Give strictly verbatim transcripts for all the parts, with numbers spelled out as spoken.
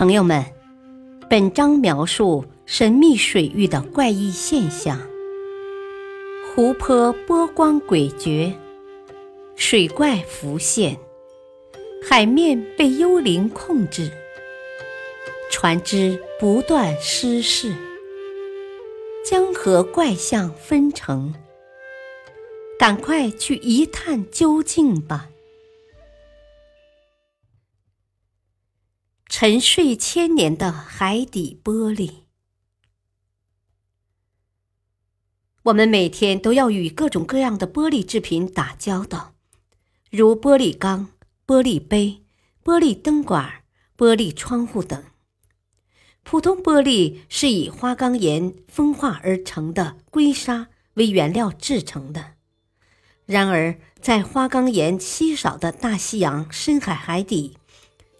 朋友们，本章描述神秘水域的怪异现象。湖泊波光诡谲，水怪浮现，海面被幽灵控制，船只不断失事，江河怪象纷呈。赶快去一探究竟吧！沉睡千年的海底玻璃。我们每天都要与各种各样的玻璃制品打交道，如玻璃缸、玻璃杯、玻璃灯管、玻璃窗户等。普通玻璃是以花岗岩风化而成的硅砂为原料制成的。然而，在花岗岩稀少的大西洋深海海底，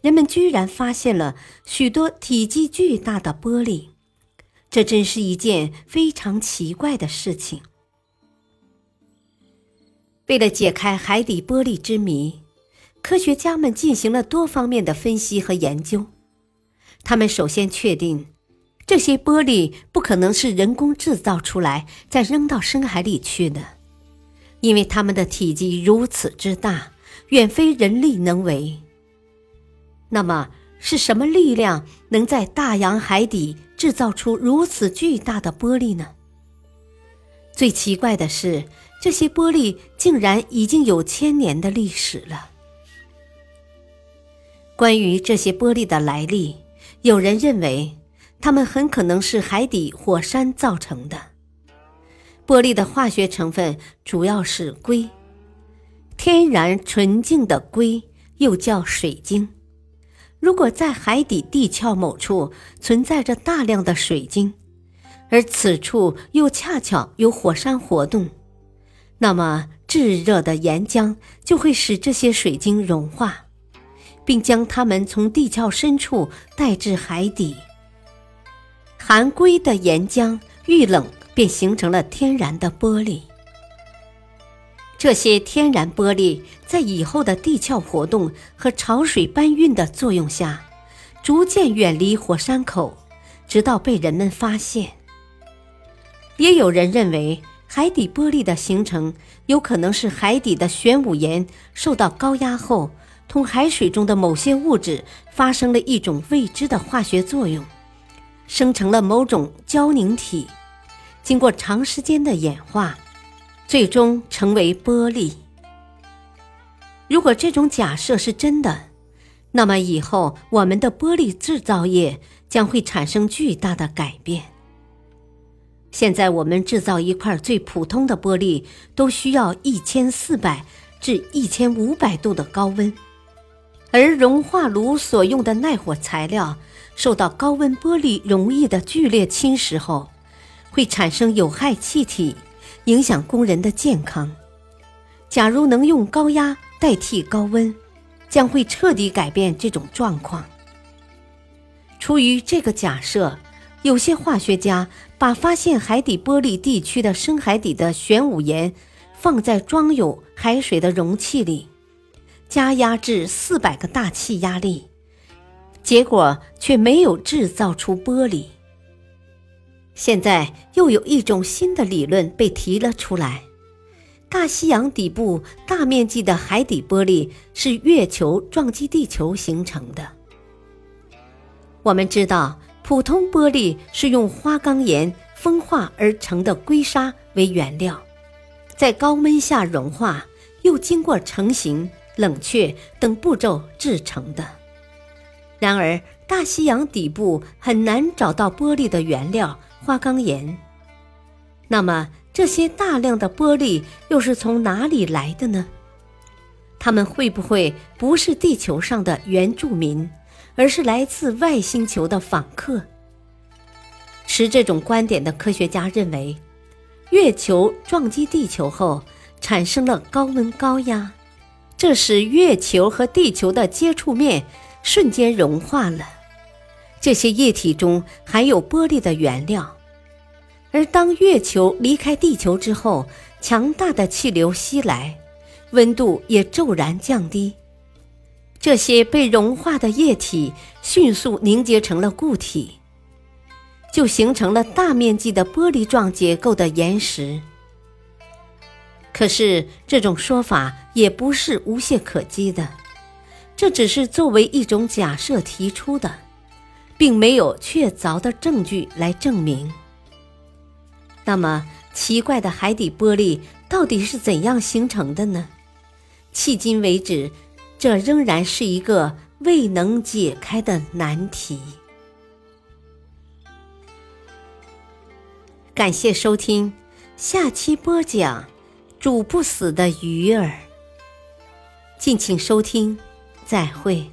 人们居然发现了许多体积巨大的玻璃，这真是一件非常奇怪的事情。为了解开海底玻璃之谜，科学家们进行了多方面的分析和研究。他们首先确定，这些玻璃不可能是人工制造出来再扔到深海里去的，因为它们的体积如此之大，远非人力能为。那么是什么力量能在大洋海底制造出如此巨大的玻璃呢？最奇怪的是，这些玻璃竟然已经有千年的历史了。关于这些玻璃的来历，有人认为它们很可能是海底火山造成的。玻璃的化学成分主要是硅，天然纯净的硅又叫水晶。如果在海底地壳某处存在着大量的水晶，而此处又恰巧有火山活动，那么炙热的岩浆就会使这些水晶融化，并将它们从地壳深处带至海底。含硅的岩浆遇冷便形成了天然的玻璃。这些天然玻璃在以后的地壳活动和潮水搬运的作用下，逐渐远离火山口，直到被人们发现。也有人认为，海底玻璃的形成有可能是海底的玄武岩受到高压后，同海水中的某些物质发生了一种未知的化学作用，生成了某种胶凝体，经过长时间的演化，最终成为玻璃。如果这种假设是真的，那么以后我们的玻璃制造业将会产生巨大的改变。现在我们制造一块最普通的玻璃都需要一千四百至一千五百度的高温，而熔化炉所用的耐火材料受到高温玻璃溶液的剧烈侵蚀后，会产生有害气体，影响工人的健康。假如能用高压代替高温，将会彻底改变这种状况。出于这个假设，有些化学家把发现海底玻璃地区的深海底的玄武岩放在装有海水的容器里，加压至四百个大气压力，结果却没有制造出玻璃。现在又有一种新的理论被提了出来，大西洋底部大面积的海底玻璃是月球撞击地球形成的。我们知道，普通玻璃是用花岗岩风化而成的硅砂为原料，在高温下融化，又经过成型、冷却等步骤制成的。然而，大西洋底部很难找到玻璃的原料花岗岩，那么这些大量的玻璃又是从哪里来的呢？它们会不会不是地球上的原住民，而是来自外星球的访客？持这种观点的科学家认为，月球撞击地球后产生了高温高压，这使月球和地球的接触面瞬间融化了，这些液体中含有玻璃的原料。而当月球离开地球之后，强大的气流袭来，温度也骤然降低，这些被融化的液体迅速凝结成了固体，就形成了大面积的玻璃状结构的岩石。可是这种说法也不是无懈可击的，这只是作为一种假设提出的，并没有确凿的证据来证明。那么，奇怪的海底玻璃到底是怎样形成的呢？迄今为止，这仍然是一个未能解开的难题。感谢收听，下期播讲煮不死的鱼儿。敬请收听，再会。